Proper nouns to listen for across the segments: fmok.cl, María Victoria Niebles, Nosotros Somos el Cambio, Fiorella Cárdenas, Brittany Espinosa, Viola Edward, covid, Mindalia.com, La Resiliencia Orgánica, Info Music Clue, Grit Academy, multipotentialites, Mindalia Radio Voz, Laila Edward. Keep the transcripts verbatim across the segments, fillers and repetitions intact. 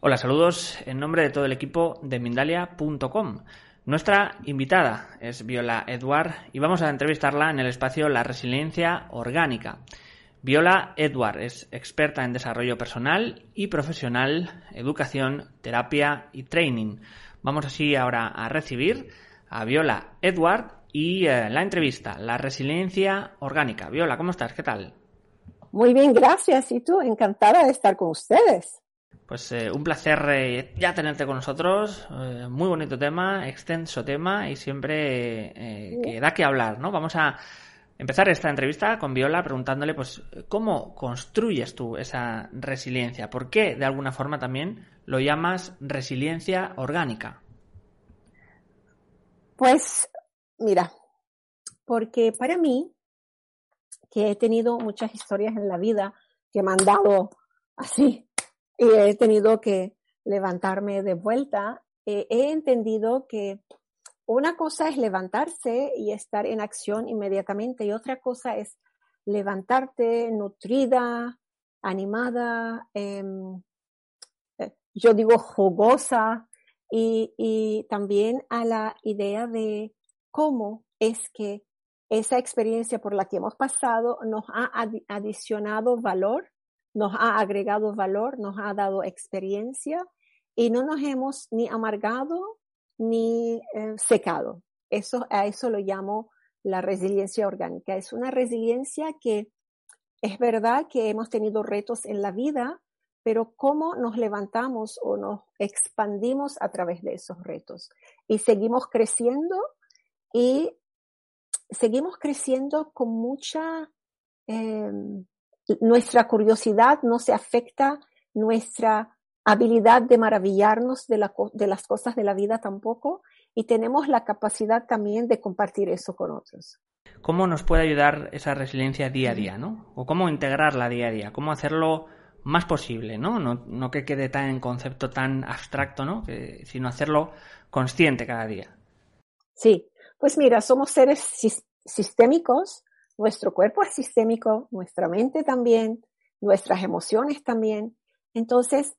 Hola, saludos en nombre de todo el equipo de Mindalia punto com. Nuestra invitada es Viola Edward y vamos a entrevistarla en el espacio La Resiliencia Orgánica. Viola Edward es experta en desarrollo personal y profesional, educación, terapia y training. Vamos así ahora a recibir a Viola Edward y eh, la entrevista, La Resiliencia Orgánica. Viola, ¿cómo estás? ¿Qué tal? Muy bien, gracias. ¿Y tú? Encantada de estar con ustedes. Pues eh, un placer eh, ya tenerte con nosotros, eh, muy bonito tema, extenso tema y siempre eh, que da que hablar, ¿no? Vamos a empezar esta entrevista con Viola preguntándole, pues, ¿cómo construyes tú esa resiliencia? ¿Por qué, de alguna forma, también lo llamas resiliencia orgánica? Pues, mira, porque para mí, que he tenido muchas historias en la vida que me han dado así, y he tenido que levantarme de vuelta, eh, he entendido que una cosa es levantarse y estar en acción inmediatamente y otra cosa es levantarte nutrida, animada, eh, yo digo jugosa, y, y también a la idea de cómo es que esa experiencia por la que hemos pasado nos ha ad- adicionado valor, nos ha agregado valor, nos ha dado experiencia y no nos hemos ni amargado ni eh, secado. Eso, a eso lo llamo la resiliencia orgánica. Es una resiliencia que es verdad que hemos tenido retos en la vida, pero cómo nos levantamos o nos expandimos a través de esos retos. Y seguimos creciendo y seguimos creciendo con mucha... Eh, Nuestra curiosidad no se afecta, nuestra habilidad de maravillarnos de, la, de las cosas de la vida tampoco, y tenemos la capacidad también de compartir eso con otros. ¿Cómo nos puede ayudar esa resiliencia día a día, ¿no? O cómo integrarla día a día, cómo hacerlo más posible, ¿no? No, no que quede tan en concepto tan abstracto, ¿no? Que, sino hacerlo consciente cada día. Sí, pues mira, somos seres sis- sistémicos. Nuestro cuerpo es sistémico, nuestra mente también, nuestras emociones también. Entonces,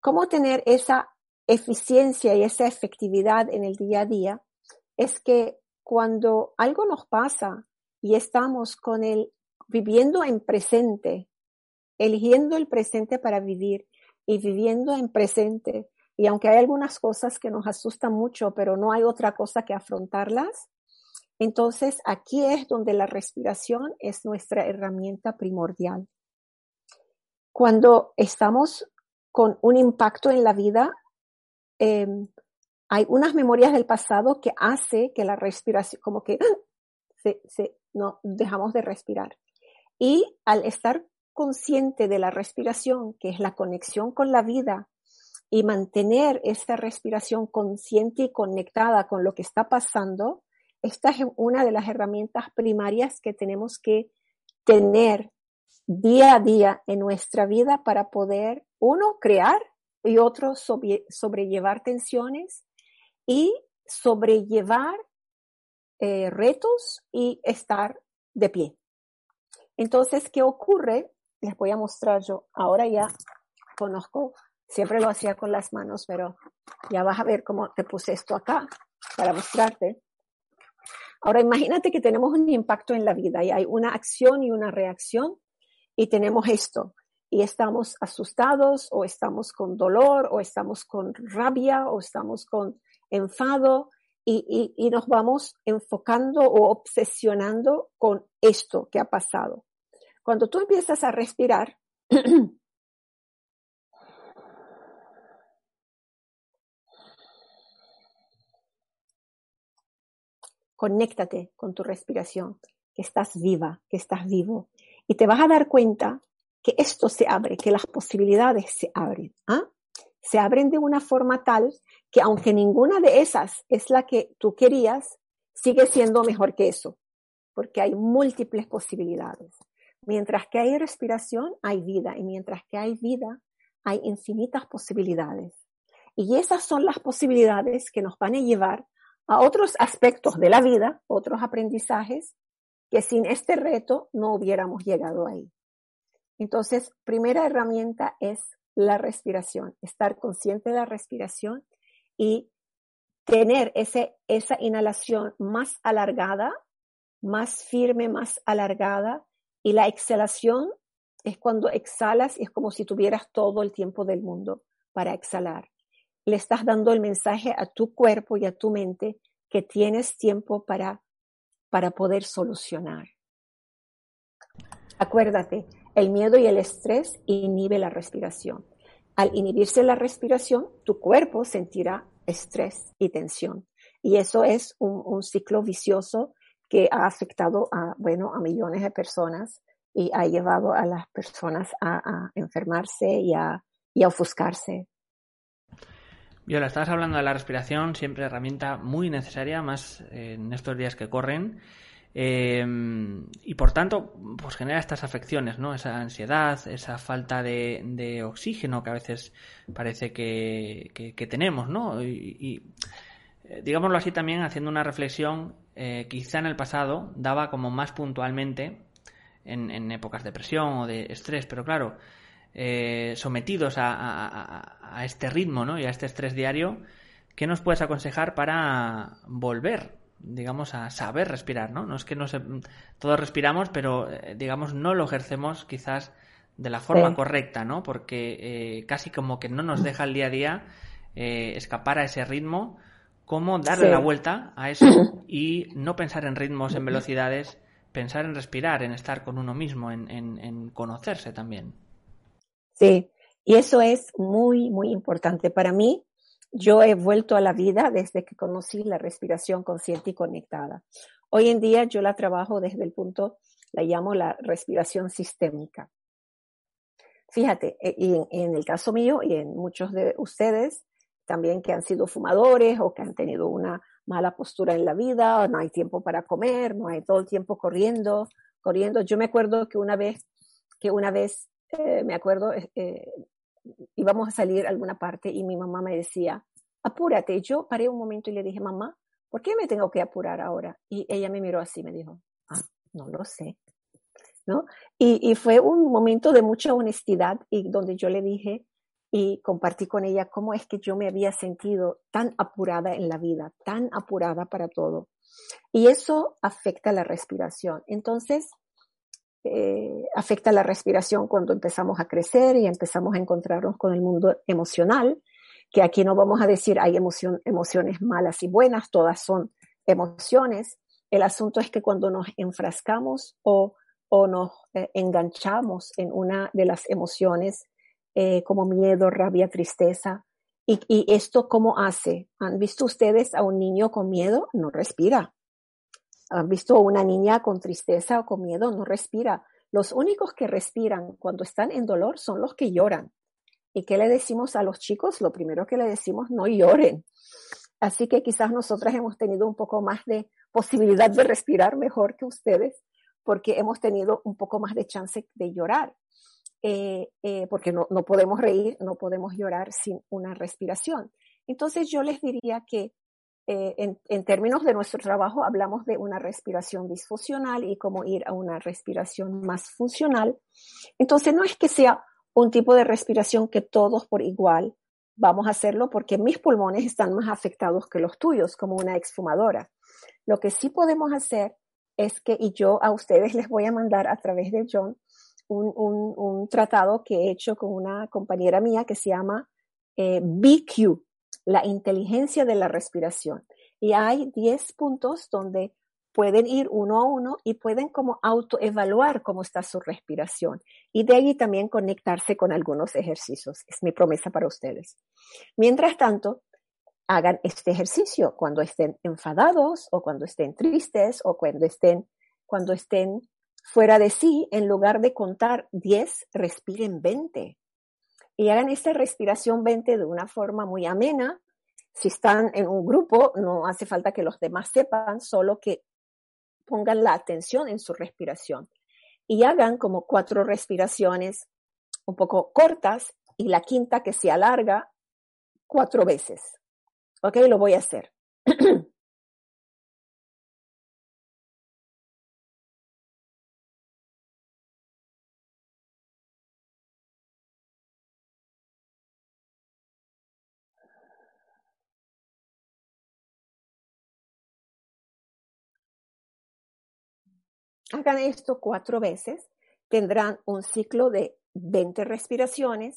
¿cómo tener esa eficiencia y esa efectividad en el día a día? Es que cuando algo nos pasa y estamos con el viviendo en presente, eligiendo el presente para vivir y viviendo en presente, y aunque hay algunas cosas que nos asustan mucho, pero no hay otra cosa que afrontarlas, entonces, aquí es donde la respiración es nuestra herramienta primordial. Cuando estamos con un impacto en la vida, eh, hay unas memorias del pasado que hace que la respiración, como que se, se, no, dejamos de respirar. Y al estar consciente de la respiración, que es la conexión con la vida, y mantener esa respiración consciente y conectada con lo que está pasando, esta es una de las herramientas primarias que tenemos que tener día a día en nuestra vida para poder, uno, crear y otro, sobre, sobrellevar tensiones y sobrellevar eh, retos y estar de pie. Entonces, ¿qué ocurre? Les voy a mostrar yo. Ahora ya conozco, siempre lo hacía con las manos, pero ya vas a ver cómo te puse esto acá para mostrarte. Ahora imagínate que tenemos un impacto en la vida y hay una acción y una reacción y tenemos esto y estamos asustados o estamos con dolor o estamos con rabia o estamos con enfado y, y, y nos vamos enfocando o obsesionando con esto que ha pasado. Cuando tú empiezas a respirar conéctate con tu respiración, que estás viva, que estás vivo. Y te vas a dar cuenta que esto se abre, que las posibilidades se abren. ¿Ah? Se abren de una forma tal que aunque ninguna de esas es la que tú querías, sigue siendo mejor que eso, porque hay múltiples posibilidades. Mientras que hay respiración, hay vida, y mientras que hay vida, hay infinitas posibilidades. Y esas son las posibilidades que nos van a llevar a otros aspectos de la vida, otros aprendizajes, que sin este reto no hubiéramos llegado ahí. Entonces, primera herramienta es la respiración, estar consciente de la respiración y tener ese, esa inhalación más alargada, más firme, más alargada, y la exhalación es cuando exhalas y es como si tuvieras todo el tiempo del mundo para exhalar. Le estás dando el mensaje a tu cuerpo y a tu mente que tienes tiempo para, para poder solucionar. Acuérdate, el miedo y el estrés inhiben la respiración. Al inhibirse la respiración, tu cuerpo sentirá estrés y tensión. Y eso es un, un ciclo vicioso que ha afectado a, bueno, a millones de personas y ha llevado a las personas a, a enfermarse y a, y a ofuscarse. Viola, estabas hablando de la respiración, siempre herramienta muy necesaria, más eh, en estos días que corren. Eh, y por tanto, pues genera estas afecciones, ¿no? Esa ansiedad, esa falta de, de oxígeno que a veces parece que, que, que tenemos, ¿no? Y, y digámoslo así también, haciendo una reflexión, eh, quizá en el pasado daba como más puntualmente en, en épocas de presión o de estrés, pero claro, eh, sometidos a, a, a este ritmo, ¿no? Y a este estrés diario, ¿qué nos puedes aconsejar para volver, digamos, a saber respirar, ¿no? No es que no se... todos respiramos, pero, digamos, no lo ejercemos quizás de la forma sí. correcta, ¿no? Porque eh, casi como que no nos deja el día a día eh, escapar a ese ritmo. ¿Cómo darle sí. la vuelta a eso y no pensar en ritmos, en velocidades, pensar en respirar, en estar con uno mismo, en, en, en conocerse también? Sí, y eso es muy, muy importante para mí. Yo he vuelto a la vida desde que conocí la respiración consciente y conectada. Hoy en día yo la trabajo desde el punto, la llamo la respiración sistémica. Fíjate, y en el caso mío y en muchos de ustedes también que han sido fumadores o que han tenido una mala postura en la vida, o no hay tiempo para comer, no hay todo el tiempo corriendo, corriendo. Yo me acuerdo que una vez, que una vez, eh, me acuerdo... Eh, íbamos a salir a alguna parte y mi mamá me decía, apúrate. Yo paré un momento y le dije, mamá, ¿por qué me tengo que apurar ahora? Y ella me miró así, me dijo, ah, no lo sé, ¿no? Y, y fue un momento de mucha honestidad y donde yo le dije y compartí con ella cómo es que yo me había sentido tan apurada en la vida, tan apurada para todo. Y eso afecta la respiración. Entonces, Eh, afecta la respiración cuando empezamos a crecer y empezamos a encontrarnos con el mundo emocional, que aquí no vamos a decir hay emoción, emociones malas y buenas, todas son emociones. El asunto es que cuando nos enfrascamos o, o nos eh, enganchamos en una de las emociones eh, como miedo, rabia, tristeza, y, y esto ¿cómo hace? ¿Han visto ustedes a un niño con miedo? No respira. ¿Han visto a una niña con tristeza o con miedo? No respira. Los únicos que respiran cuando están en dolor son los que lloran. ¿Y qué le decimos a los chicos? Lo primero que le decimos, no lloren. Así que quizás nosotras hemos tenido un poco más de posibilidad de respirar mejor que ustedes, porque hemos tenido un poco más de chance de llorar. Eh, eh, porque no, no podemos reír, no podemos llorar sin una respiración. Entonces yo les diría que Eh, en, en términos de nuestro trabajo hablamos de una respiración disfuncional y cómo ir a una respiración más funcional. Entonces no es que sea un tipo de respiración que todos por igual vamos a hacerlo porque mis pulmones están más afectados que los tuyos, como una exfumadora. Lo que sí podemos hacer es que, y yo a ustedes les voy a mandar a través de John un, un, un tratado que he hecho con una compañera mía que se llama eh, B Q. La inteligencia de la respiración. Y hay diez puntos donde pueden ir uno a uno y pueden como autoevaluar cómo está su respiración. Y de ahí también conectarse con algunos ejercicios. Es mi promesa para ustedes. Mientras tanto, hagan este ejercicio cuando estén enfadados o cuando estén tristes o cuando estén, cuando estén fuera de sí. En lugar de contar diez, respiren veinte. Y hagan esta respiración veinte de una forma muy amena. Si están en un grupo, no hace falta que los demás sepan, solo que pongan la atención en su respiración. Y hagan como cuatro respiraciones un poco cortas y la quinta que se alarga cuatro veces. Ok, lo voy a hacer. Hagan esto cuatro veces. Tendrán un ciclo de veinte respiraciones.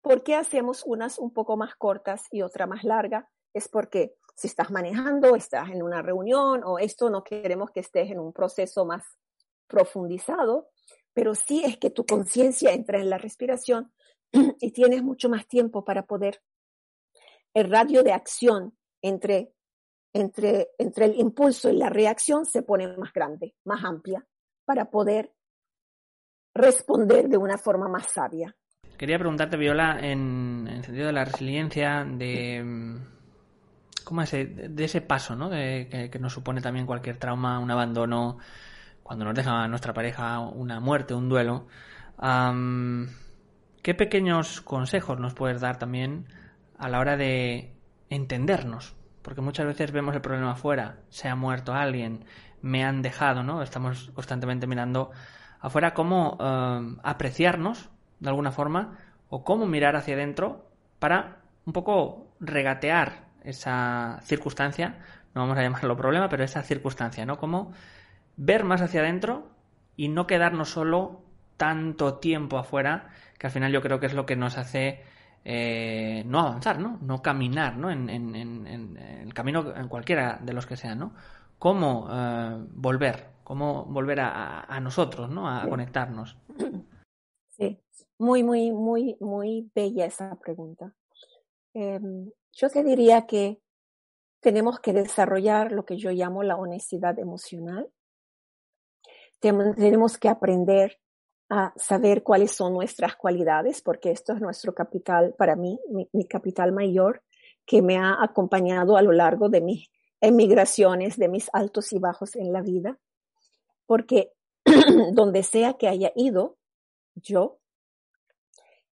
¿Por qué hacemos unas un poco más cortas y otra más larga? Es porque si estás manejando, estás en una reunión o esto, no queremos que estés en un proceso más profundizado, pero sí es que tu conciencia entra en la respiración y tienes mucho más tiempo para poder. El radio de acción entre, entre, entre el impulso y la reacción se pone más grande, más amplia, para poder responder de una forma más sabia. Quería preguntarte, Viola, en, en el sentido de la resiliencia, de cómo es, de ese paso, ¿no? De, que, que nos supone también cualquier trauma, un abandono, cuando nos deja nuestra pareja, una muerte, un duelo. Um, ¿Qué pequeños consejos nos puedes dar también a la hora de entendernos? Porque muchas veces vemos el problema afuera, se ha muerto alguien, me han dejado, ¿no? Estamos constantemente mirando afuera cómo um, apreciarnos de alguna forma, o cómo mirar hacia adentro para un poco regatear esa circunstancia, no vamos a llamarlo problema, pero esa circunstancia, ¿no? Cómo ver más hacia adentro y no quedarnos solo tanto tiempo afuera, que al final yo creo que es lo que nos hace eh, no avanzar, ¿no? No caminar, ¿no? En, en, en, en el camino, en cualquiera de los que sean, ¿no? Cómo eh, volver, cómo volver a, a nosotros, ¿no? A conectarnos. Sí. Muy, muy, muy, muy bella esa pregunta. Eh, yo te diría que tenemos que desarrollar lo que yo llamo la honestidad emocional. Tem- tenemos que aprender a saber cuáles son nuestras cualidades, porque esto es nuestro capital, para mí, mi, mi capital mayor, que me ha acompañado a lo largo de mis emigraciones, de mis altos y bajos en la vida, porque donde sea que haya ido, yo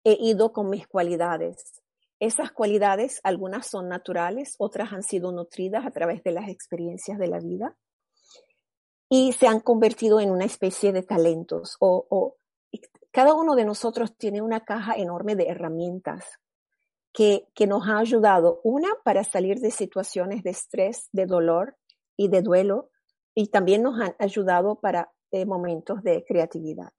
he ido con mis cualidades. Esas cualidades, algunas son naturales, otras han sido nutridas a través de las experiencias de la vida y se han convertido en una especie de talentos. O, o, cada uno de nosotros tiene una caja enorme de herramientas que, que nos ha ayudado, una, para salir de situaciones de estrés, de dolor y de duelo, y también nos han ayudado para eh, momentos de creatividad.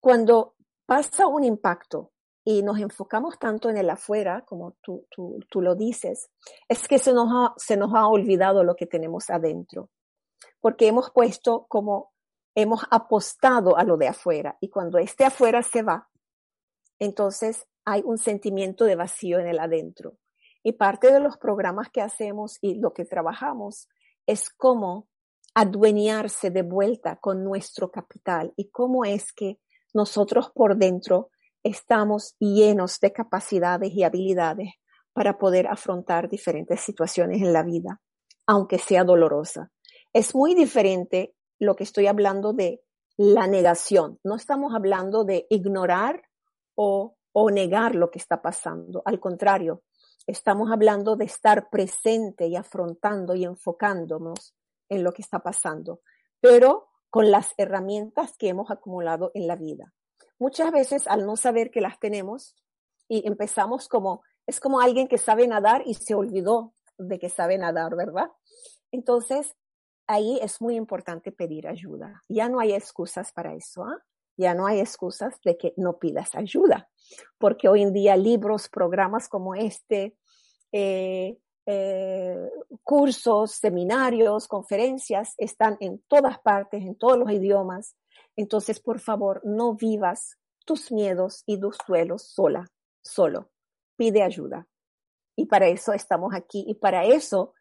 Cuando pasa un impacto y nos enfocamos tanto en el afuera, como tú, tú, tú lo dices, es que se nos, ha, se nos ha olvidado lo que tenemos adentro, porque hemos puesto como, hemos apostado a lo de afuera, y cuando este afuera se va, entonces hay un sentimiento de vacío en el adentro. Y parte de los programas que hacemos y lo que trabajamos es cómo adueñarse de vuelta con nuestro capital y cómo es que nosotros por dentro estamos llenos de capacidades y habilidades para poder afrontar diferentes situaciones en la vida, aunque sea dolorosa. Es muy diferente lo que estoy hablando de la negación. No estamos hablando de ignorar o, o negar lo que está pasando. Al contrario, estamos hablando de estar presente y afrontando y enfocándonos en lo que está pasando. Pero con las herramientas que hemos acumulado en la vida. Muchas veces al no saber que las tenemos y empezamos como, es como alguien que sabe nadar y se olvidó de que sabe nadar, ¿verdad? Entonces, ahí es muy importante pedir ayuda. Ya no hay excusas para eso, ¿ah? ¿eh? Ya no hay excusas de que no pidas ayuda, porque hoy en día libros, programas como este, eh, Eh, cursos, seminarios, conferencias, están en todas partes, en todos los idiomas. Entonces, por favor, no vivas tus miedos y tus duelos sola, solo. Pide ayuda. y para eso estamos aquí, y para eso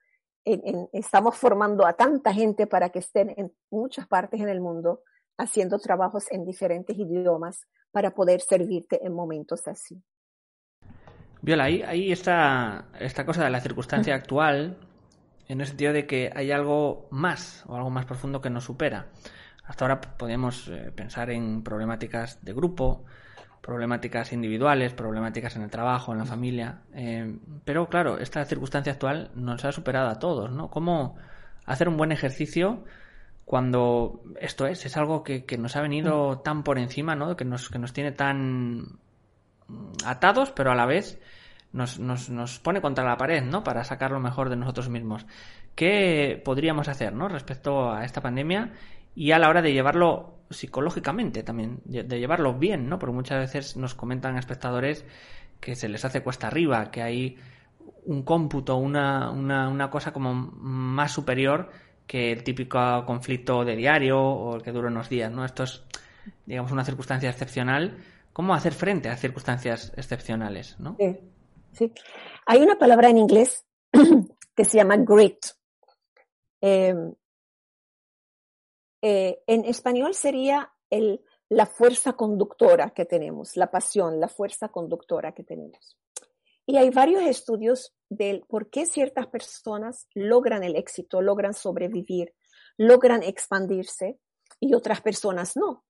en, en, estamos formando a tanta gente para que estén en muchas partes en el mundo haciendo trabajos en diferentes idiomas para poder servirte en momentos así. Viola, ahí, ahí está esta cosa de la circunstancia actual, en el sentido de que hay algo más, o algo más profundo que nos supera. Hasta ahora podemos pensar en problemáticas de grupo, problemáticas individuales, problemáticas en el trabajo, en la familia, eh, pero claro, esta circunstancia actual nos ha superado a todos, ¿no? ¿Cómo hacer un buen ejercicio cuando esto es, es algo que, que nos ha venido tan por encima, ¿no? Que nos, que nos tiene tan atados, pero a la vez nos, nos, nos pone contra la pared, ¿no? Para sacar lo mejor de nosotros mismos. ¿Qué podríamos hacer, ¿no? Respecto a esta pandemia y a la hora de llevarlo psicológicamente también, de llevarlo bien, ¿no? Porque muchas veces nos comentan espectadores que se les hace cuesta arriba, que hay un cómputo, una, una, una cosa como más superior que el típico conflicto de diario o el que dura unos días, ¿no? Esto es, digamos, una circunstancia excepcional. ¿Cómo hacer frente a circunstancias excepcionales, ¿no? Sí, sí. Hay una palabra en inglés que se llama grit. Eh, eh, en español sería el, la fuerza conductora que tenemos, la pasión, la fuerza conductora que tenemos. Y hay varios estudios del por qué ciertas personas logran el éxito, logran sobrevivir, logran expandirse y otras personas no.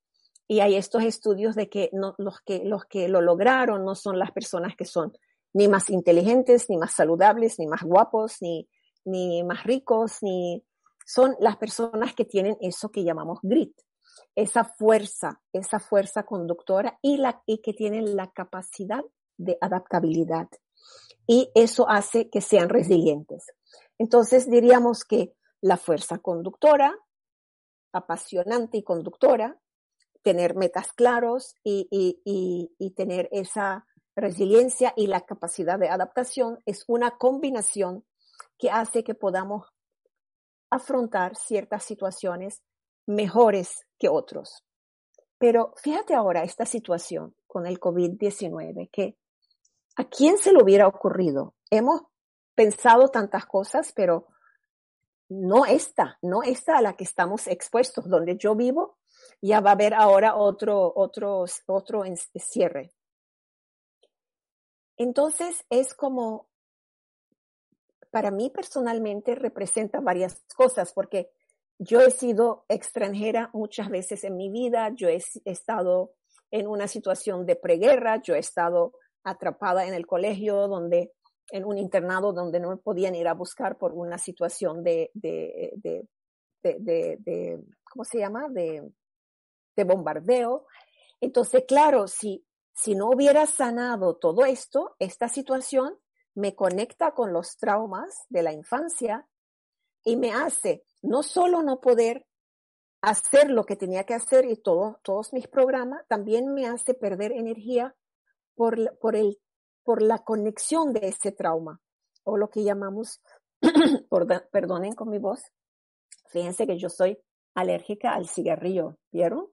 Y hay estos estudios de que, no, los que los que lo lograron no son las personas que son ni más inteligentes, ni más saludables, ni más guapos, ni, ni más ricos, ni son las personas que tienen eso que llamamos grit, esa fuerza, esa fuerza conductora y, la, y que tienen la capacidad de adaptabilidad. Y eso hace que sean resilientes. Entonces diríamos que la fuerza conductora, apasionante y conductora, tener metas claros y, y, y, y tener esa resiliencia y la capacidad de adaptación es una combinación que hace que podamos afrontar ciertas situaciones mejores que otros. Pero fíjate ahora esta situación con el covid diecinueve, que ¿a quién se le hubiera ocurrido? Hemos pensado tantas cosas, pero no esta, no esta a la que estamos expuestos, donde yo vivo. Ya va a haber ahora otro, otro, otro cierre. Entonces es como, para mí personalmente representa varias cosas, porque yo he sido extranjera muchas veces en mi vida, yo he estado en una situación de preguerra, yo he estado atrapada en el colegio, donde, en un internado donde no me podían ir a buscar por una situación de, de, de, de, de, de ¿cómo se llama? De... de bombardeo. Entonces, claro, si, si no hubiera sanado todo esto, esta situación me conecta con los traumas de la infancia y me hace no solo no poder hacer lo que tenía que hacer y todo, todos mis programas, también me hace perder energía por, por, el, por la conexión de ese trauma, o lo que llamamos, perdonen con mi voz, fíjense que yo soy alérgica al cigarrillo, ¿vieron?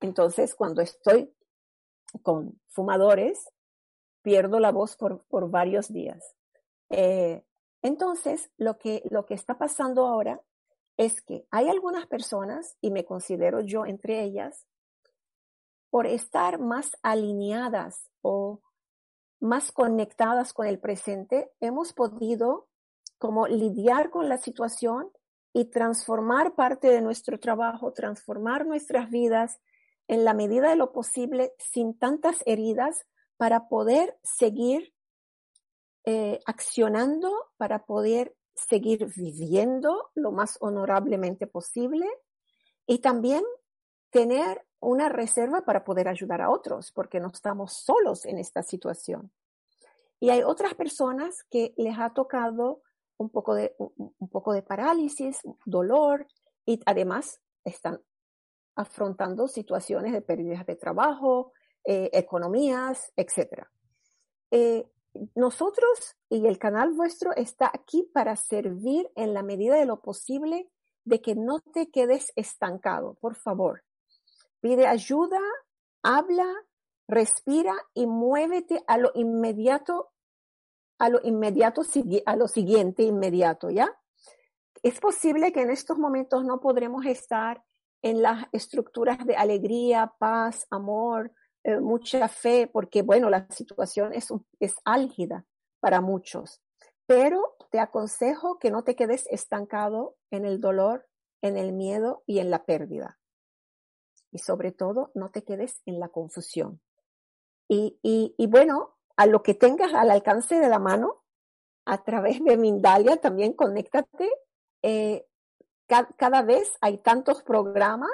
Entonces, cuando estoy con fumadores, pierdo la voz por, por varios días. Eh, entonces, lo que, lo que está pasando ahora es que hay algunas personas, y me considero yo entre ellas, por estar más alineadas o más conectadas con el presente, hemos podido como lidiar con la situación y transformar parte de nuestro trabajo, transformar nuestras vidas, en la medida de lo posible, sin tantas heridas, para poder seguir eh, accionando, para poder seguir viviendo lo más honorablemente posible y también tener una reserva para poder ayudar a otros, porque no estamos solos en esta situación. Y hay otras personas que les ha tocado un poco de, un poco de parálisis, dolor, y además están afrontando situaciones de pérdidas de trabajo, eh, economías, etcétera. Eh, nosotros y el canal vuestro está aquí para servir en la medida de lo posible de que no te quedes estancado, por favor. Pide ayuda, habla, respira y muévete a lo inmediato a lo inmediato, a lo siguiente inmediato, ¿ya? Es posible que en estos momentos no podremos estar en las estructuras de alegría, paz, amor, eh, mucha fe, porque, bueno, la situación es, es álgida para muchos. Pero te aconsejo que no te quedes estancado en el dolor, en el miedo y en la pérdida. Y sobre todo, no te quedes en la confusión. Y, y, y bueno, a lo que tengas al alcance de la mano, a través de Mindalia también conéctate. Eh, ca- cada vez hay tantos programas.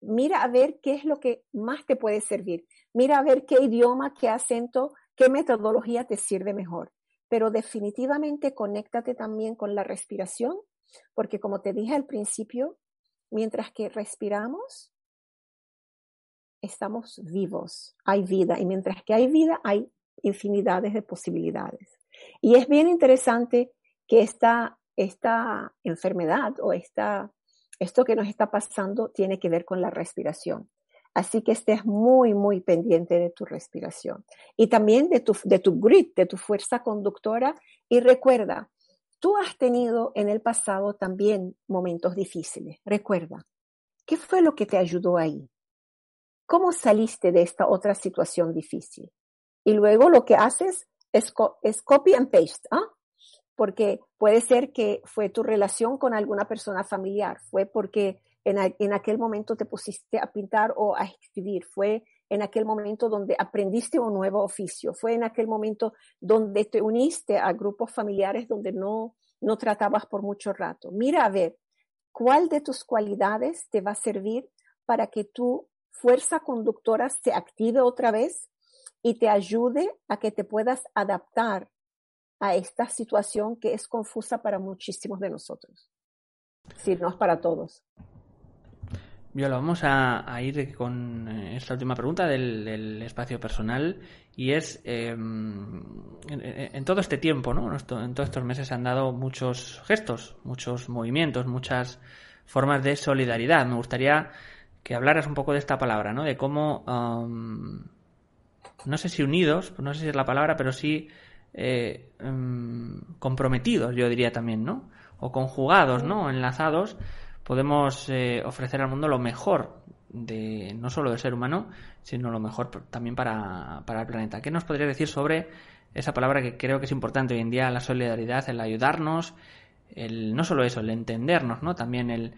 Mira a ver qué es lo que más te puede servir. Mira a ver qué idioma, qué acento, qué metodología te sirve mejor. Pero definitivamente conéctate también con la respiración, porque como te dije al principio, mientras que respiramos, estamos vivos, hay vida, y mientras que hay vida, hay infinidades de posibilidades. Y es bien interesante que esta, esta enfermedad o esta, esto que nos está pasando tiene que ver con la respiración. Así que estés muy, muy pendiente de tu respiración y también de tu, de tu grit, de tu fuerza conductora. Y recuerda, tú has tenido en el pasado también momentos difíciles. Recuerda, ¿qué fue lo que te ayudó ahí? ¿Cómo saliste de esta otra situación difícil? Y luego lo que haces es, co- es copy and paste, ¿ah? ¿eh? Porque puede ser que fue tu relación con alguna persona familiar, fue porque En, a, en aquel momento te pusiste a pintar o a escribir, fue en aquel momento donde aprendiste un nuevo oficio, fue en aquel momento donde te uniste a grupos familiares donde no, no tratabas por mucho rato. Mira a ver cuál de tus cualidades te va a servir para que tu fuerza conductora se active otra vez y te ayude a que te puedas adaptar a esta situación que es confusa para muchísimos de nosotros, si no es para todos. Viola, vamos a, a ir con esta última pregunta del, del espacio personal, y es eh, en, en todo este tiempo, ¿no? En todos estos meses se han dado muchos gestos, muchos movimientos, muchas formas de solidaridad. Me gustaría que hablaras un poco de esta palabra, ¿no? De cómo, um, no sé si unidos, no sé si es la palabra, pero sí eh, um, comprometidos, yo diría también, ¿no? O conjugados, ¿no? Enlazados. Podemos eh, ofrecer al mundo lo mejor, de no solo del ser humano, sino lo mejor también para, para el planeta. ¿Qué nos podrías decir sobre esa palabra que creo que es importante hoy en día, la solidaridad, el ayudarnos, el no solo eso, el entendernos, ¿no? También el,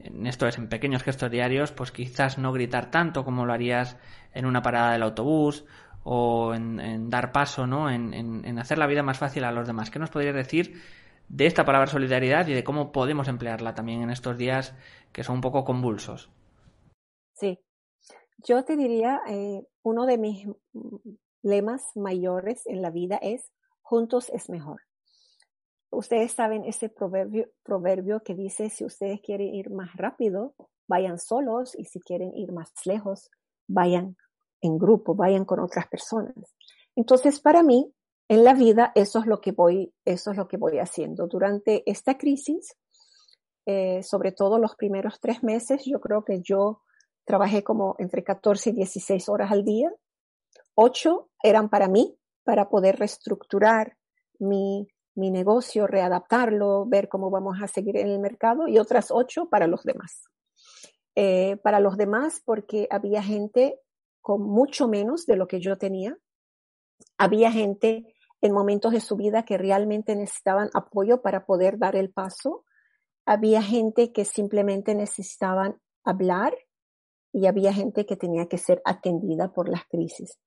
en esto es en pequeños gestos diarios, pues quizás no gritar tanto como lo harías en una parada del autobús o en, en dar paso, ¿no? En, en, en hacer la vida más fácil a los demás. ¿Qué nos podrías decir de esta palabra solidaridad y de cómo podemos emplearla también en estos días que son un poco convulsos? Sí, yo te diría, eh, uno de mis lemas mayores en la vida es juntos es mejor. Ustedes saben ese proverbio, proverbio que dice, si ustedes quieren ir más rápido, vayan solos, y si quieren ir más lejos, vayan en grupo, vayan con otras personas. Entonces, para mí, en la vida, eso es lo que voy, eso es lo que voy haciendo. Durante esta crisis, eh, sobre todo los primeros tres meses, yo creo que yo trabajé como entre catorce y dieciséis horas al día. Ocho eran para mí, para poder reestructurar mi, mi negocio, readaptarlo, ver cómo vamos a seguir en el mercado, y otras ocho para los demás. Eh, para los demás, porque había gente con mucho menos de lo que yo tenía. Había gente en momentos de su vida que realmente necesitaban apoyo para poder dar el paso. Había gente que simplemente necesitaban hablar, y había gente que tenía que ser atendida por las crisis.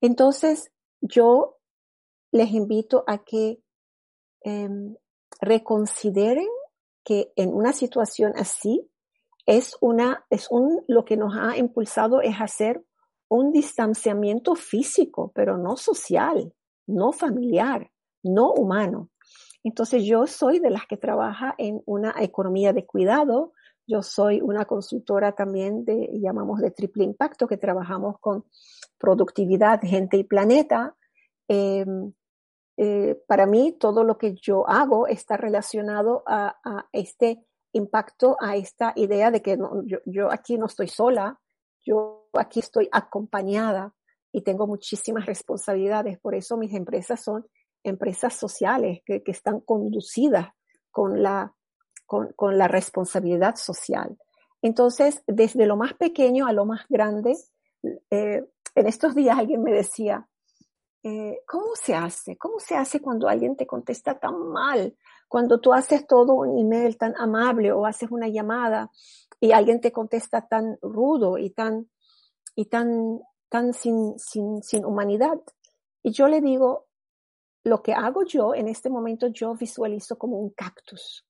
Entonces, yo les invito a que eh, reconsideren que en una situación así es una, es un, lo que nos ha impulsado es hacer un distanciamiento físico, pero no social, no familiar, no humano. Entonces, yo soy de las que trabaja en una economía de cuidado. Yo soy una consultora también de, llamamos de triple impacto, que trabajamos con productividad, gente y planeta. Eh, eh, para mí, todo lo que yo hago está relacionado a, a este impacto, a esta idea de que no, yo, yo aquí no estoy sola. Yo aquí estoy acompañada y tengo muchísimas responsabilidades. Por eso mis empresas son empresas sociales que, que están conducidas con la, con, con la responsabilidad social. Entonces, desde lo más pequeño a lo más grande, eh, en estos días alguien me decía, eh, ¿cómo se hace? ¿Cómo se hace cuando alguien te contesta tan mal? Cuando tú haces todo un email tan amable o haces una llamada y alguien te contesta tan rudo y tan, y tan, tan sin, sin, sin humanidad. Y yo le digo, lo que hago yo en este momento, yo visualizo como un cactus.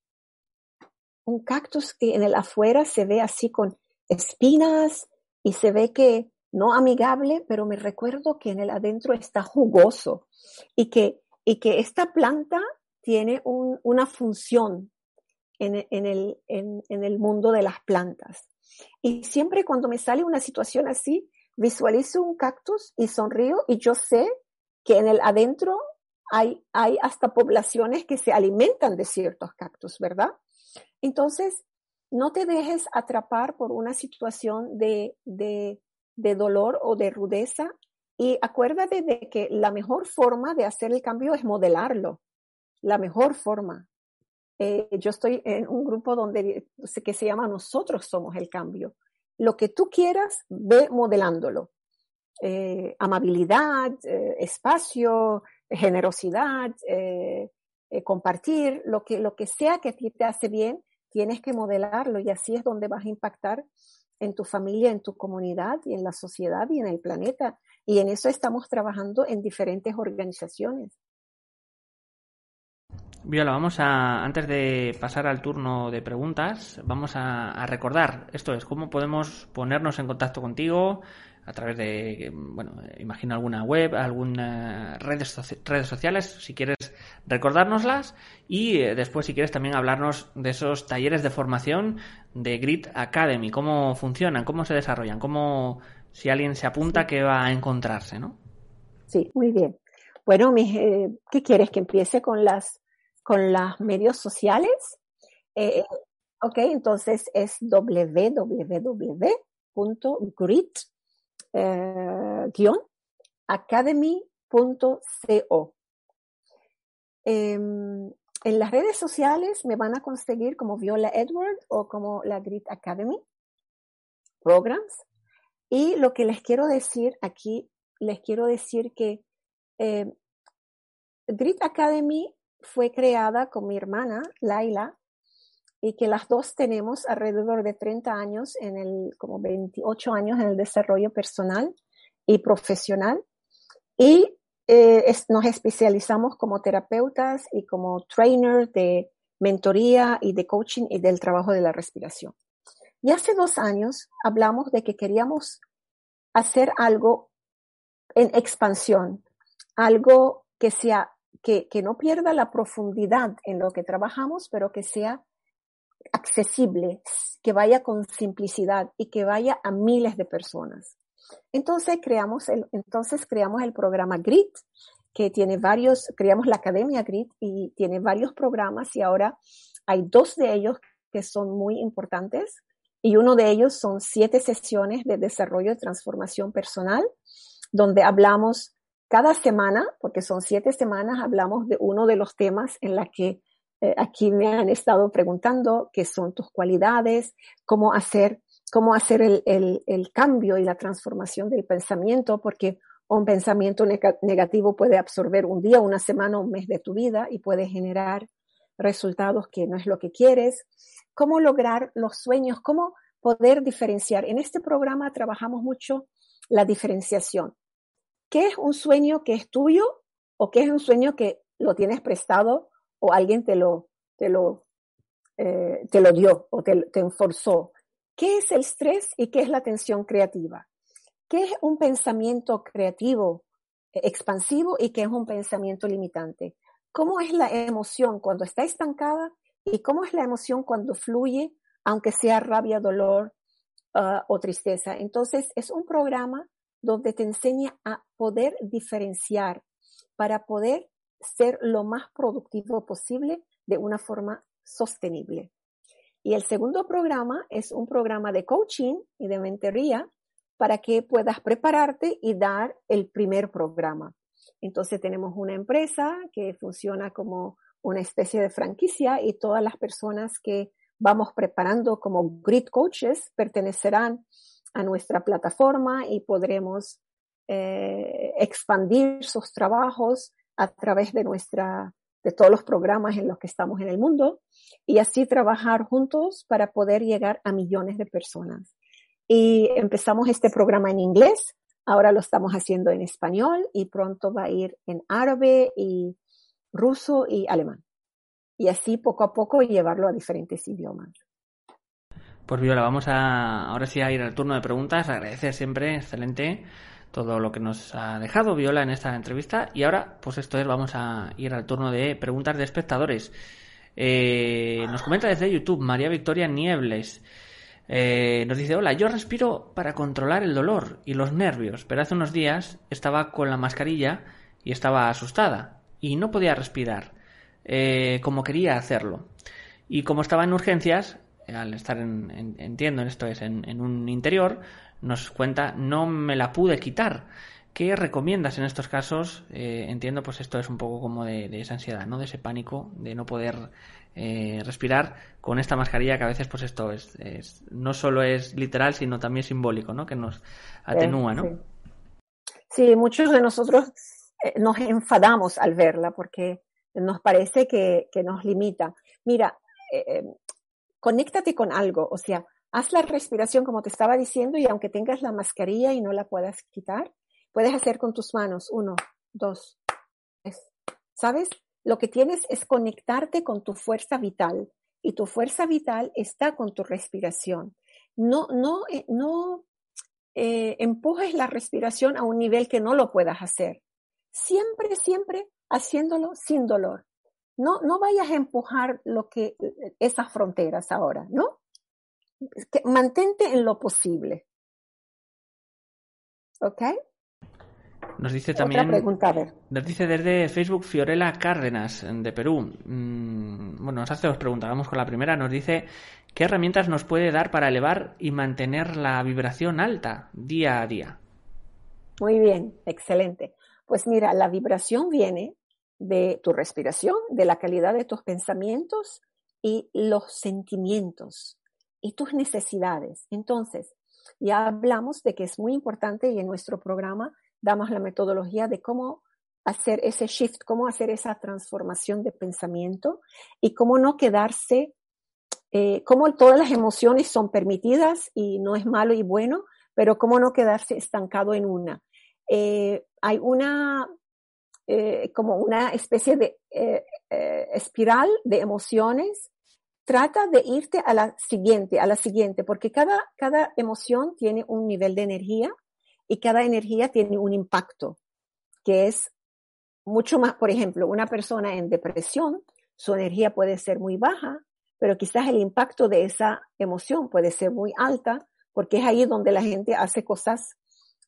Un cactus que en el afuera se ve así con espinas y se ve que no amigable, pero me recuerdo que en el adentro está jugoso y que, y que esta planta tiene un, una función en, en, el, en, en el mundo de las plantas. Y siempre cuando me sale una situación así, visualizo un cactus y sonrío y yo sé que en el adentro hay, hay hasta poblaciones que se alimentan de ciertos cactus, ¿verdad? Entonces, no te dejes atrapar por una situación de, de, de dolor o de rudeza y acuérdate de que la mejor forma de hacer el cambio es modelarlo, la mejor forma. Eh, yo estoy en un grupo donde que se llama Nosotros Somos el Cambio. Lo que tú quieras, ve modelándolo. Eh, amabilidad, eh, espacio, generosidad, eh, eh, compartir, lo que, lo que sea que a ti te hace bien, tienes que modelarlo y así es donde vas a impactar en tu familia, en tu comunidad y en la sociedad y en el planeta. Y en eso estamos trabajando en diferentes organizaciones. Viola, vamos a, antes de pasar al turno de preguntas, vamos a, a recordar, esto es, cómo podemos ponernos en contacto contigo a través de, bueno, imagino alguna web, algunas redes, redes sociales, si quieres recordárnoslas, y después si quieres también hablarnos de esos talleres de formación de Grit Academy, cómo funcionan, cómo se desarrollan, cómo, si alguien se apunta, qué va a encontrarse, ¿no? Sí, muy bien. Bueno, mis, eh, ¿qué quieres? ¿Que empiece con las con los medios sociales? Eh, ok, entonces es doble u doble u doble u punto grit guion academy punto co. Eh, en las redes sociales me van a conseguir como Viola Edward o como la Grit Academy Programs. Y lo que les quiero decir aquí, les quiero decir que eh, Grit Academy fue creada con mi hermana, Laila, y que las dos tenemos alrededor de treinta años, en el, como veintiocho años en el desarrollo personal y profesional. Y eh, es, nos especializamos como terapeutas y como trainers de mentoría y de coaching y del trabajo de la respiración. Y hace dos años hablamos de que queríamos hacer algo en expansión, algo que sea Que, que no pierda la profundidad en lo que trabajamos, pero que sea accesible, que vaya con simplicidad y que vaya a miles de personas. Entonces creamos el, entonces creamos el programa Grit, que tiene varios, creamos la Academia Grit y tiene varios programas y ahora hay dos de ellos que son muy importantes y uno de ellos son siete sesiones de desarrollo y transformación personal, donde hablamos cada semana, porque son siete semanas, hablamos de uno de los temas en la que eh, aquí me han estado preguntando, qué son tus cualidades, cómo hacer, cómo hacer el, el, el cambio y la transformación del pensamiento, porque un pensamiento neg- negativo puede absorber un día, una semana, un mes de tu vida y puede generar resultados que no es lo que quieres. Cómo lograr los sueños, cómo poder diferenciar. En este programa trabajamos mucho la diferenciación. ¿Qué es un sueño que es tuyo o qué es un sueño que lo tienes prestado o alguien te lo, te lo, eh, te lo dio o te, te forzó? ¿Qué es el estrés y qué es la tensión creativa? ¿Qué es un pensamiento creativo, eh, expansivo y qué es un pensamiento limitante? ¿Cómo es la emoción cuando está estancada y cómo es la emoción cuando fluye, aunque sea rabia, dolor, uh, o tristeza? Entonces, es un programa donde te enseña a poder diferenciar para poder ser lo más productivo posible de una forma sostenible. Y el segundo programa es un programa de coaching y de mentoría para que puedas prepararte y dar el primer programa. Entonces tenemos una empresa que funciona como una especie de franquicia y todas las personas que vamos preparando como Grit Coaches pertenecerán a nuestra plataforma y podremos eh, expandir sus trabajos a través de nuestra, de todos los programas en los que estamos en el mundo y así trabajar juntos para poder llegar a millones de personas. Y empezamos este programa en inglés, ahora lo estamos haciendo en español y pronto va a ir en árabe y ruso y alemán. Y así poco a poco llevarlo a diferentes idiomas. Pues Viola, vamos a ahora sí a ir al turno de preguntas. Agradecer siempre, excelente, todo lo que nos ha dejado Viola en esta entrevista. Y ahora, pues esto es, vamos a ir al turno de preguntas de espectadores. Eh, nos comenta desde YouTube María Victoria Niebles. Eh, nos dice, hola, yo respiro para controlar el dolor y los nervios, pero hace unos días estaba con la mascarilla y estaba asustada y no podía respirar eh, como quería hacerlo. Y como estaba en urgencias, al estar en, en entiendo, esto es, en, en un interior, nos cuenta, no me la pude quitar. ¿Qué recomiendas en estos casos? Eh, entiendo, pues esto es un poco como de, de esa ansiedad, ¿no? De ese pánico, de no poder... Eh, respirar con esta mascarilla que a veces pues esto es, es no solo es literal sino también simbólico, ¿no? Que nos atenúa, ¿no? Sí, sí, muchos de nosotros nos enfadamos al verla porque nos parece que, que nos limita. Mira, eh, conéctate con algo, o sea, haz la respiración como te estaba diciendo y aunque tengas la mascarilla y no la puedas quitar, puedes hacer con tus manos uno, dos, tres, ¿sabes? Lo que tienes es conectarte con tu fuerza vital y tu fuerza vital está con tu respiración. No, no, no eh, empujes la respiración a un nivel que no lo puedas hacer. Siempre, siempre haciéndolo sin dolor. No, no vayas a empujar lo que, esas fronteras ahora, ¿no? Que, mantente en lo posible. ¿Ok? Nos dice también, pregunta, nos dice desde Facebook Fiorella Cárdenas de Perú. Bueno, nos hace dos preguntas. Vamos con la primera. Nos dice, ¿qué herramientas nos puede dar para elevar y mantener la vibración alta día a día? Muy bien, excelente. Pues mira, la vibración viene de tu respiración, de la calidad de tus pensamientos y los sentimientos y tus necesidades. Entonces, ya hablamos de que es muy importante y en nuestro programa damos la metodología de cómo hacer ese shift, cómo hacer esa transformación de pensamiento y cómo no quedarse, eh, cómo todas las emociones son permitidas y no es malo y bueno, pero cómo no quedarse estancado en una. Eh, hay una, eh, como una especie de eh, eh, espiral de emociones. Trata de irte a la siguiente, a la siguiente, porque cada, cada emoción tiene un nivel de energía. Y cada energía tiene un impacto, que es mucho más, por ejemplo, una persona en depresión, su energía puede ser muy baja, pero quizás el impacto de esa emoción puede ser muy alta, porque es ahí donde la gente hace cosas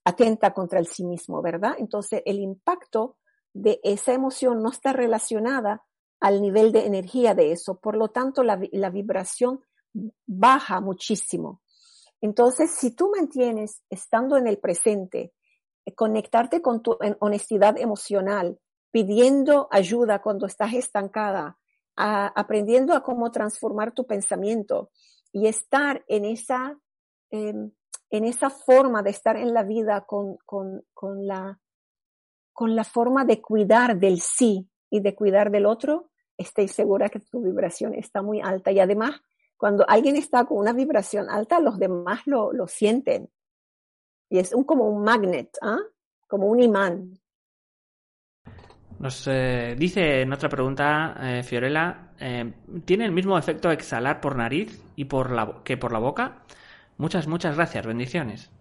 atenta contra el sí mismo, ¿verdad? Entonces, el impacto de esa emoción no está relacionada al nivel de energía de eso, por lo tanto, la, la vibración baja muchísimo. Entonces, si tú mantienes, estando en el presente, conectarte con tu honestidad emocional, pidiendo ayuda cuando estás estancada, a, aprendiendo a cómo transformar tu pensamiento y estar en esa, eh, en esa forma de estar en la vida con, con, con, la, con la forma de cuidar del sí y de cuidar del otro, estoy segura que tu vibración está muy alta y además, cuando alguien está con una vibración alta, los demás lo, lo sienten. Y es un, como un magnet, ¿eh? Como un imán. Nos eh, dice en otra pregunta, eh, Fiorella, eh, ¿tiene el mismo efecto exhalar por nariz y por la, que por la boca? Muchas, muchas gracias. Bendiciones.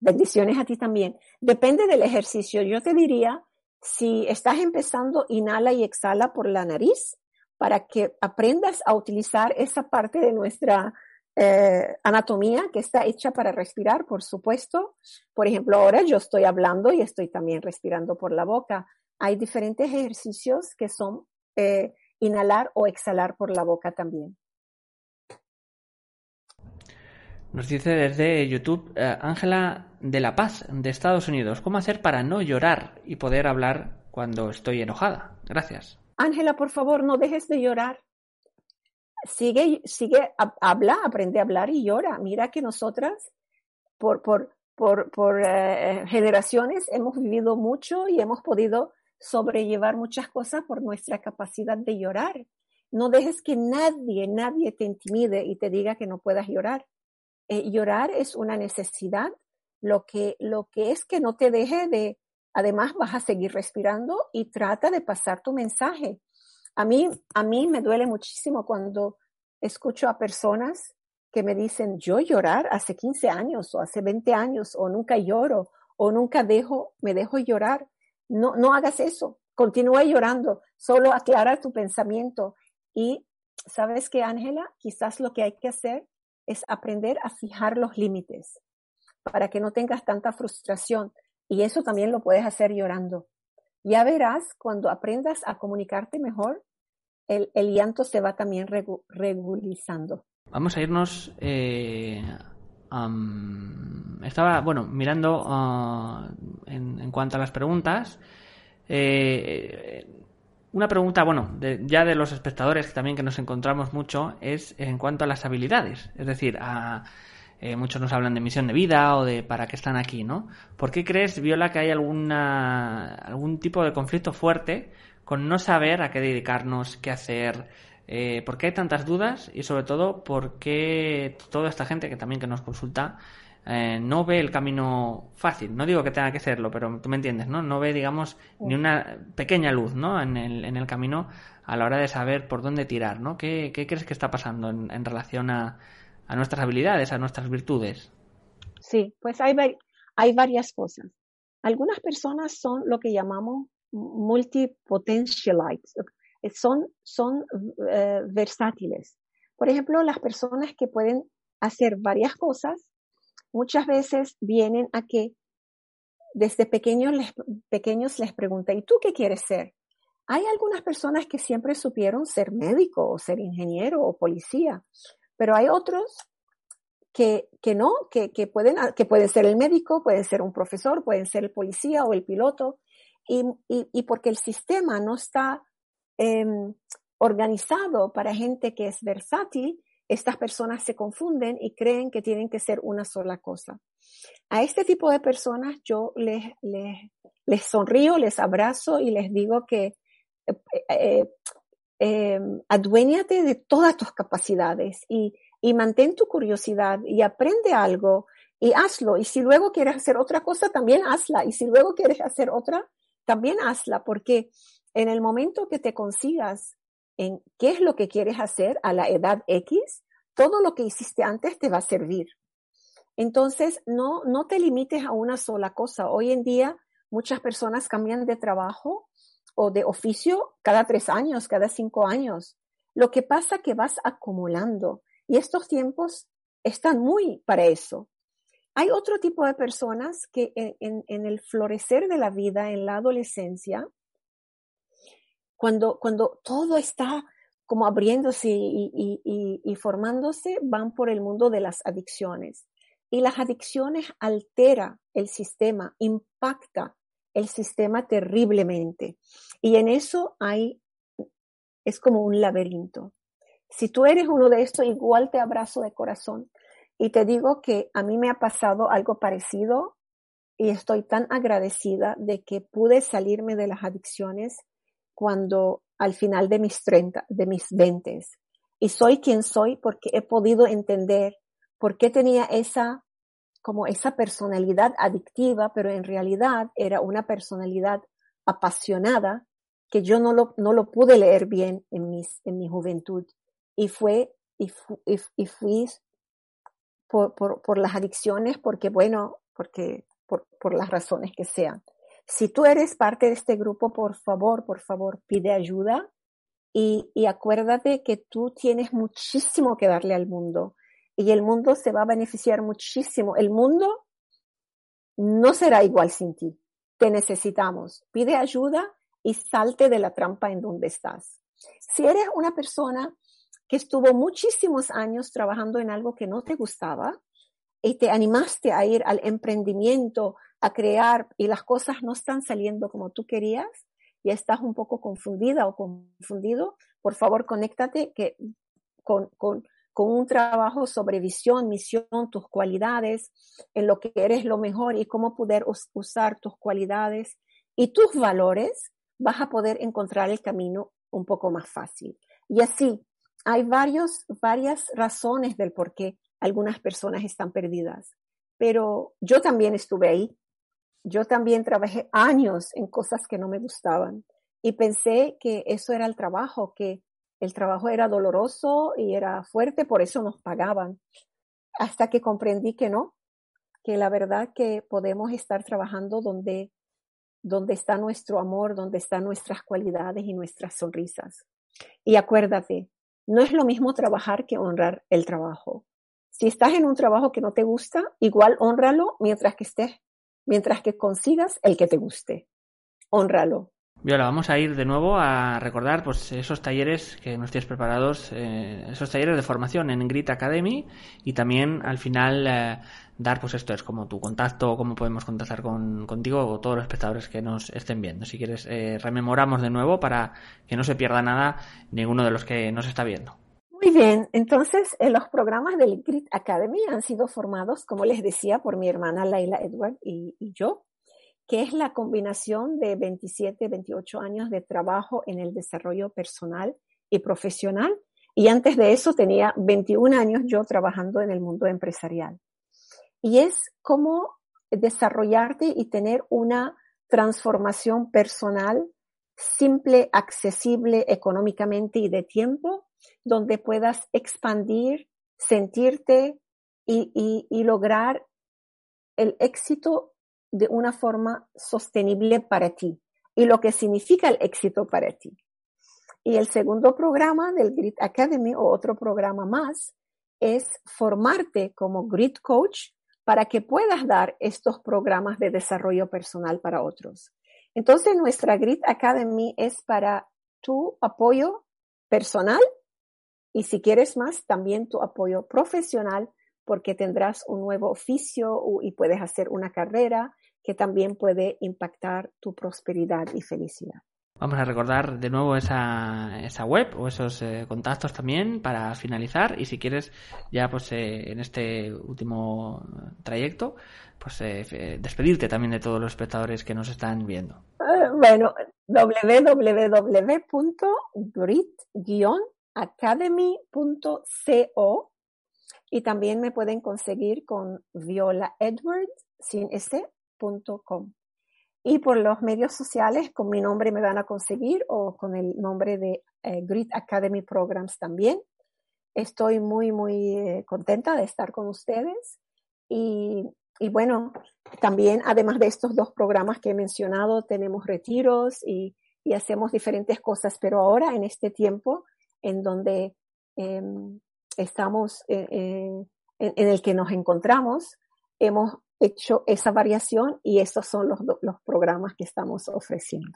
Bendiciones a ti también. Depende del ejercicio. Yo te diría, si estás empezando, inhala y exhala por la nariz, para que aprendas a utilizar esa parte de nuestra eh, anatomía que está hecha para respirar, por supuesto. Por ejemplo, ahora yo estoy hablando y estoy también respirando por la boca. Hay diferentes ejercicios que son eh, inhalar o exhalar por la boca también. Nos dice desde YouTube Ángela eh, de La Paz, de Estados Unidos. ¿Cómo hacer para no llorar y poder hablar cuando estoy enojada? Gracias. Ángela, por favor, no dejes de llorar. Sigue, sigue, habla, aprende a hablar y llora. Mira que nosotras, por, por, por, por eh, generaciones, hemos vivido mucho y hemos podido sobrellevar muchas cosas por nuestra capacidad de llorar. No dejes que nadie, nadie te intimide y te diga que no puedas llorar. Eh, llorar es una necesidad. Lo que, lo que es que no te deje de, además vas a seguir respirando y trata de pasar tu mensaje. A mí, a mí me duele muchísimo cuando escucho a personas que me dicen, yo llorar hace quince años o hace veinte años o nunca lloro o nunca dejo, me dejo llorar. No, no hagas eso. Continúa llorando. Solo aclara tu pensamiento. Y ¿sabes qué, Ángela? Quizás lo que hay que hacer es aprender a fijar los límites para que no tengas tanta frustración. Y eso también lo puedes hacer llorando. Ya verás, cuando aprendas a comunicarte mejor, el, el llanto se va también regu- regularizando. Vamos a irnos... Eh, um, estaba, bueno, mirando uh, en, en cuanto a las preguntas. Eh, una pregunta, bueno, de, ya de los espectadores que también que nos encontramos mucho, es en cuanto a las habilidades. Es decir, a... Eh, muchos nos hablan de misión de vida o de para qué están aquí, ¿no? ¿Por qué crees, Viola, que hay alguna algún tipo de conflicto fuerte con no saber a qué dedicarnos, qué hacer? Eh, ¿Por qué hay tantas dudas? Y sobre todo, ¿por qué toda esta gente que también que nos consulta eh, no ve el camino fácil? No digo que tenga que hacerlo, pero tú me entiendes, ¿no? No ve, digamos, ni una pequeña luz, ¿no? En el, en el camino a la hora de saber por dónde tirar, ¿no? ¿Qué, qué crees que está pasando en, en relación a... a nuestras habilidades, a nuestras virtudes? Sí, pues hay, hay varias cosas. Algunas personas son lo que llamamos multipotentialites, son, son eh, versátiles. Por ejemplo, las personas que pueden hacer varias cosas, muchas veces vienen a que desde pequeños les, pequeños les pregunta, ¿y tú qué quieres ser? Hay algunas personas que siempre supieron ser médico, o ser ingeniero, o policía, pero hay otros que, que no, que, que, pueden, que pueden ser el médico, pueden ser un profesor, pueden ser el policía o el piloto, y, y, y porque el sistema no está eh, organizado para gente que es versátil, estas personas se confunden y creen que tienen que ser una sola cosa. A este tipo de personas yo les, les, les sonrío, les abrazo y les digo que eh, eh, Eh, aduéñate de todas tus capacidades y, y mantén tu curiosidad y aprende algo y hazlo, y si luego quieres hacer otra cosa también hazla, y si luego quieres hacer otra también hazla, porque en el momento que te consigas en qué es lo que quieres hacer a la edad X, todo lo que hiciste antes te va a servir. Entonces no, no te limites a una sola cosa. Hoy en día muchas personas cambian de trabajo o de oficio cada tres años, cada cinco años. Lo que pasa es que vas acumulando, y estos tiempos están muy para eso. Hay otro tipo de personas que en, en, en el florecer de la vida, en la adolescencia, cuando, cuando todo está como abriéndose y, y, y, y formándose, van por el mundo de las adicciones. Y las adicciones alteran el sistema, impacta el sistema terriblemente. Y en eso hay, es como un laberinto. Si tú eres uno de estos, igual te abrazo de corazón y te digo que a mí me ha pasado algo parecido y estoy tan agradecida de que pude salirme de las adicciones cuando al final de mis treinta, de mis veinte. Y soy quien soy porque he podido entender por qué tenía esa como esa personalidad adictiva, pero en realidad era una personalidad apasionada que yo no lo, no lo pude leer bien en, mis, en mi juventud. Y, fue, y, fu, y, y fui por, por, por las adicciones porque, bueno, porque, por, por las razones que sean. Si tú eres parte de este grupo, por favor, por favor, pide ayuda y, y acuérdate que tú tienes muchísimo que darle al mundo. Y el mundo se va a beneficiar muchísimo. El mundo no será igual sin ti. Te necesitamos. Pide ayuda y salte de la trampa en donde estás. Si eres una persona que estuvo muchísimos años trabajando en algo que no te gustaba, y te animaste a ir al emprendimiento, a crear, y las cosas no están saliendo como tú querías y estás un poco confundida o confundido, por favor, conéctate que, con, con, con un trabajo sobre visión, misión, tus cualidades, en lo que eres lo mejor y cómo poder us- usar tus cualidades y tus valores, vas a poder encontrar el camino un poco más fácil. Y así, hay varios, varias razones del por qué algunas personas están perdidas. Pero yo también estuve ahí. Yo también trabajé años en cosas que no me gustaban. Y pensé que eso era el trabajo, que el trabajo era doloroso y era fuerte, por eso nos pagaban. Hasta que comprendí que no, que la verdad que podemos estar trabajando donde, donde está nuestro amor, donde están nuestras cualidades y nuestras sonrisas. Y acuérdate, no es lo mismo trabajar que honrar el trabajo. Si estás en un trabajo que no te gusta, igual hónralo mientras que estés, mientras que consigas el que te guste. Hónralo. Viola, vamos a ir de nuevo a recordar pues esos talleres que nos tienes preparados, eh, esos talleres de formación en Grit Academy, y también al final eh, dar pues esto es como tu contacto, cómo podemos contactar con, contigo o todos los espectadores que nos estén viendo. Si quieres, eh, rememoramos de nuevo para que no se pierda nada ninguno de los que nos está viendo. Muy bien, entonces eh, los programas del Grit Academy han sido formados, como les decía, por mi hermana Laila Edward y, y yo, que es la combinación de veintisiete, veintiocho años de trabajo en el desarrollo personal y profesional, y antes de eso tenía veintiún años yo trabajando en el mundo empresarial. Y es cómo desarrollarte y tener una transformación personal simple, accesible económicamente y de tiempo, donde puedas expandir, sentirte y, y, y lograr el éxito de una forma sostenible para ti y lo que significa el éxito para ti. Y el segundo programa del Grit Academy, o otro programa más, es formarte como Grit Coach para que puedas dar estos programas de desarrollo personal para otros. Entonces, nuestra Grit Academy es para tu apoyo personal. Y si quieres más, también tu apoyo profesional, porque tendrás un nuevo oficio y puedes hacer una carrera que también puede impactar tu prosperidad y felicidad. Vamos a recordar de nuevo esa, esa web o esos eh, contactos también para finalizar. Y si quieres, ya pues eh, en este último trayecto, pues eh, despedirte también de todos los espectadores que nos están viendo. Eh, bueno, doble u doble u doble u punto grit guion academy punto co, y también me pueden conseguir con Viola Edward sin ese, punto com. Y por los medios sociales con mi nombre me van a conseguir, o con el nombre de eh, Grit Academy Programs también. Estoy muy muy eh, contenta de estar con ustedes y, y bueno, también además de estos dos programas que he mencionado tenemos retiros y, y hacemos diferentes cosas, pero ahora en este tiempo en donde eh, estamos, eh, eh, en, en el que nos encontramos, hemos hecho esa variación y estos son los, los programas que estamos ofreciendo.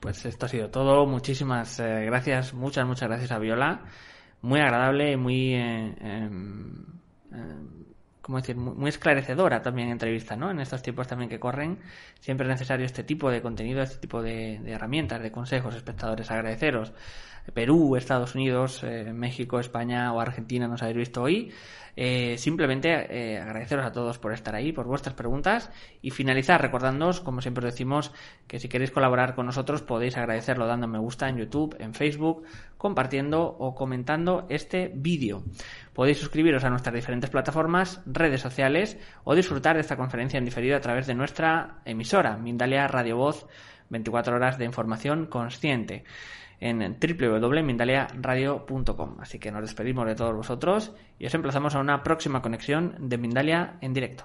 Pues esto ha sido todo. Muchísimas eh, gracias, muchas, muchas gracias a Viola. Muy agradable, muy... Eh, eh, eh, como decir, muy esclarecedora también entrevista, ¿no? En estos tiempos también que corren, siempre es necesario este tipo de contenido, este tipo de, de herramientas, de consejos, espectadores, agradeceros. Perú, Estados Unidos, eh, México, España o Argentina nos habéis visto hoy. Eh, simplemente eh, agradeceros a todos por estar ahí, por vuestras preguntas, y finalizar recordándoos, como siempre os decimos, que si queréis colaborar con nosotros podéis agradecerlo dando me gusta en YouTube, en Facebook, compartiendo o comentando este vídeo. Podéis suscribiros a nuestras diferentes plataformas, redes sociales, o disfrutar de esta conferencia en diferido a través de nuestra emisora, Mindalia Radio Voz, veinticuatro horas de información consciente, en doble u doble u doble u punto mindalia radio punto com. Así que nos despedimos de todos vosotros y os emplazamos a una próxima conexión de Mindalia en directo.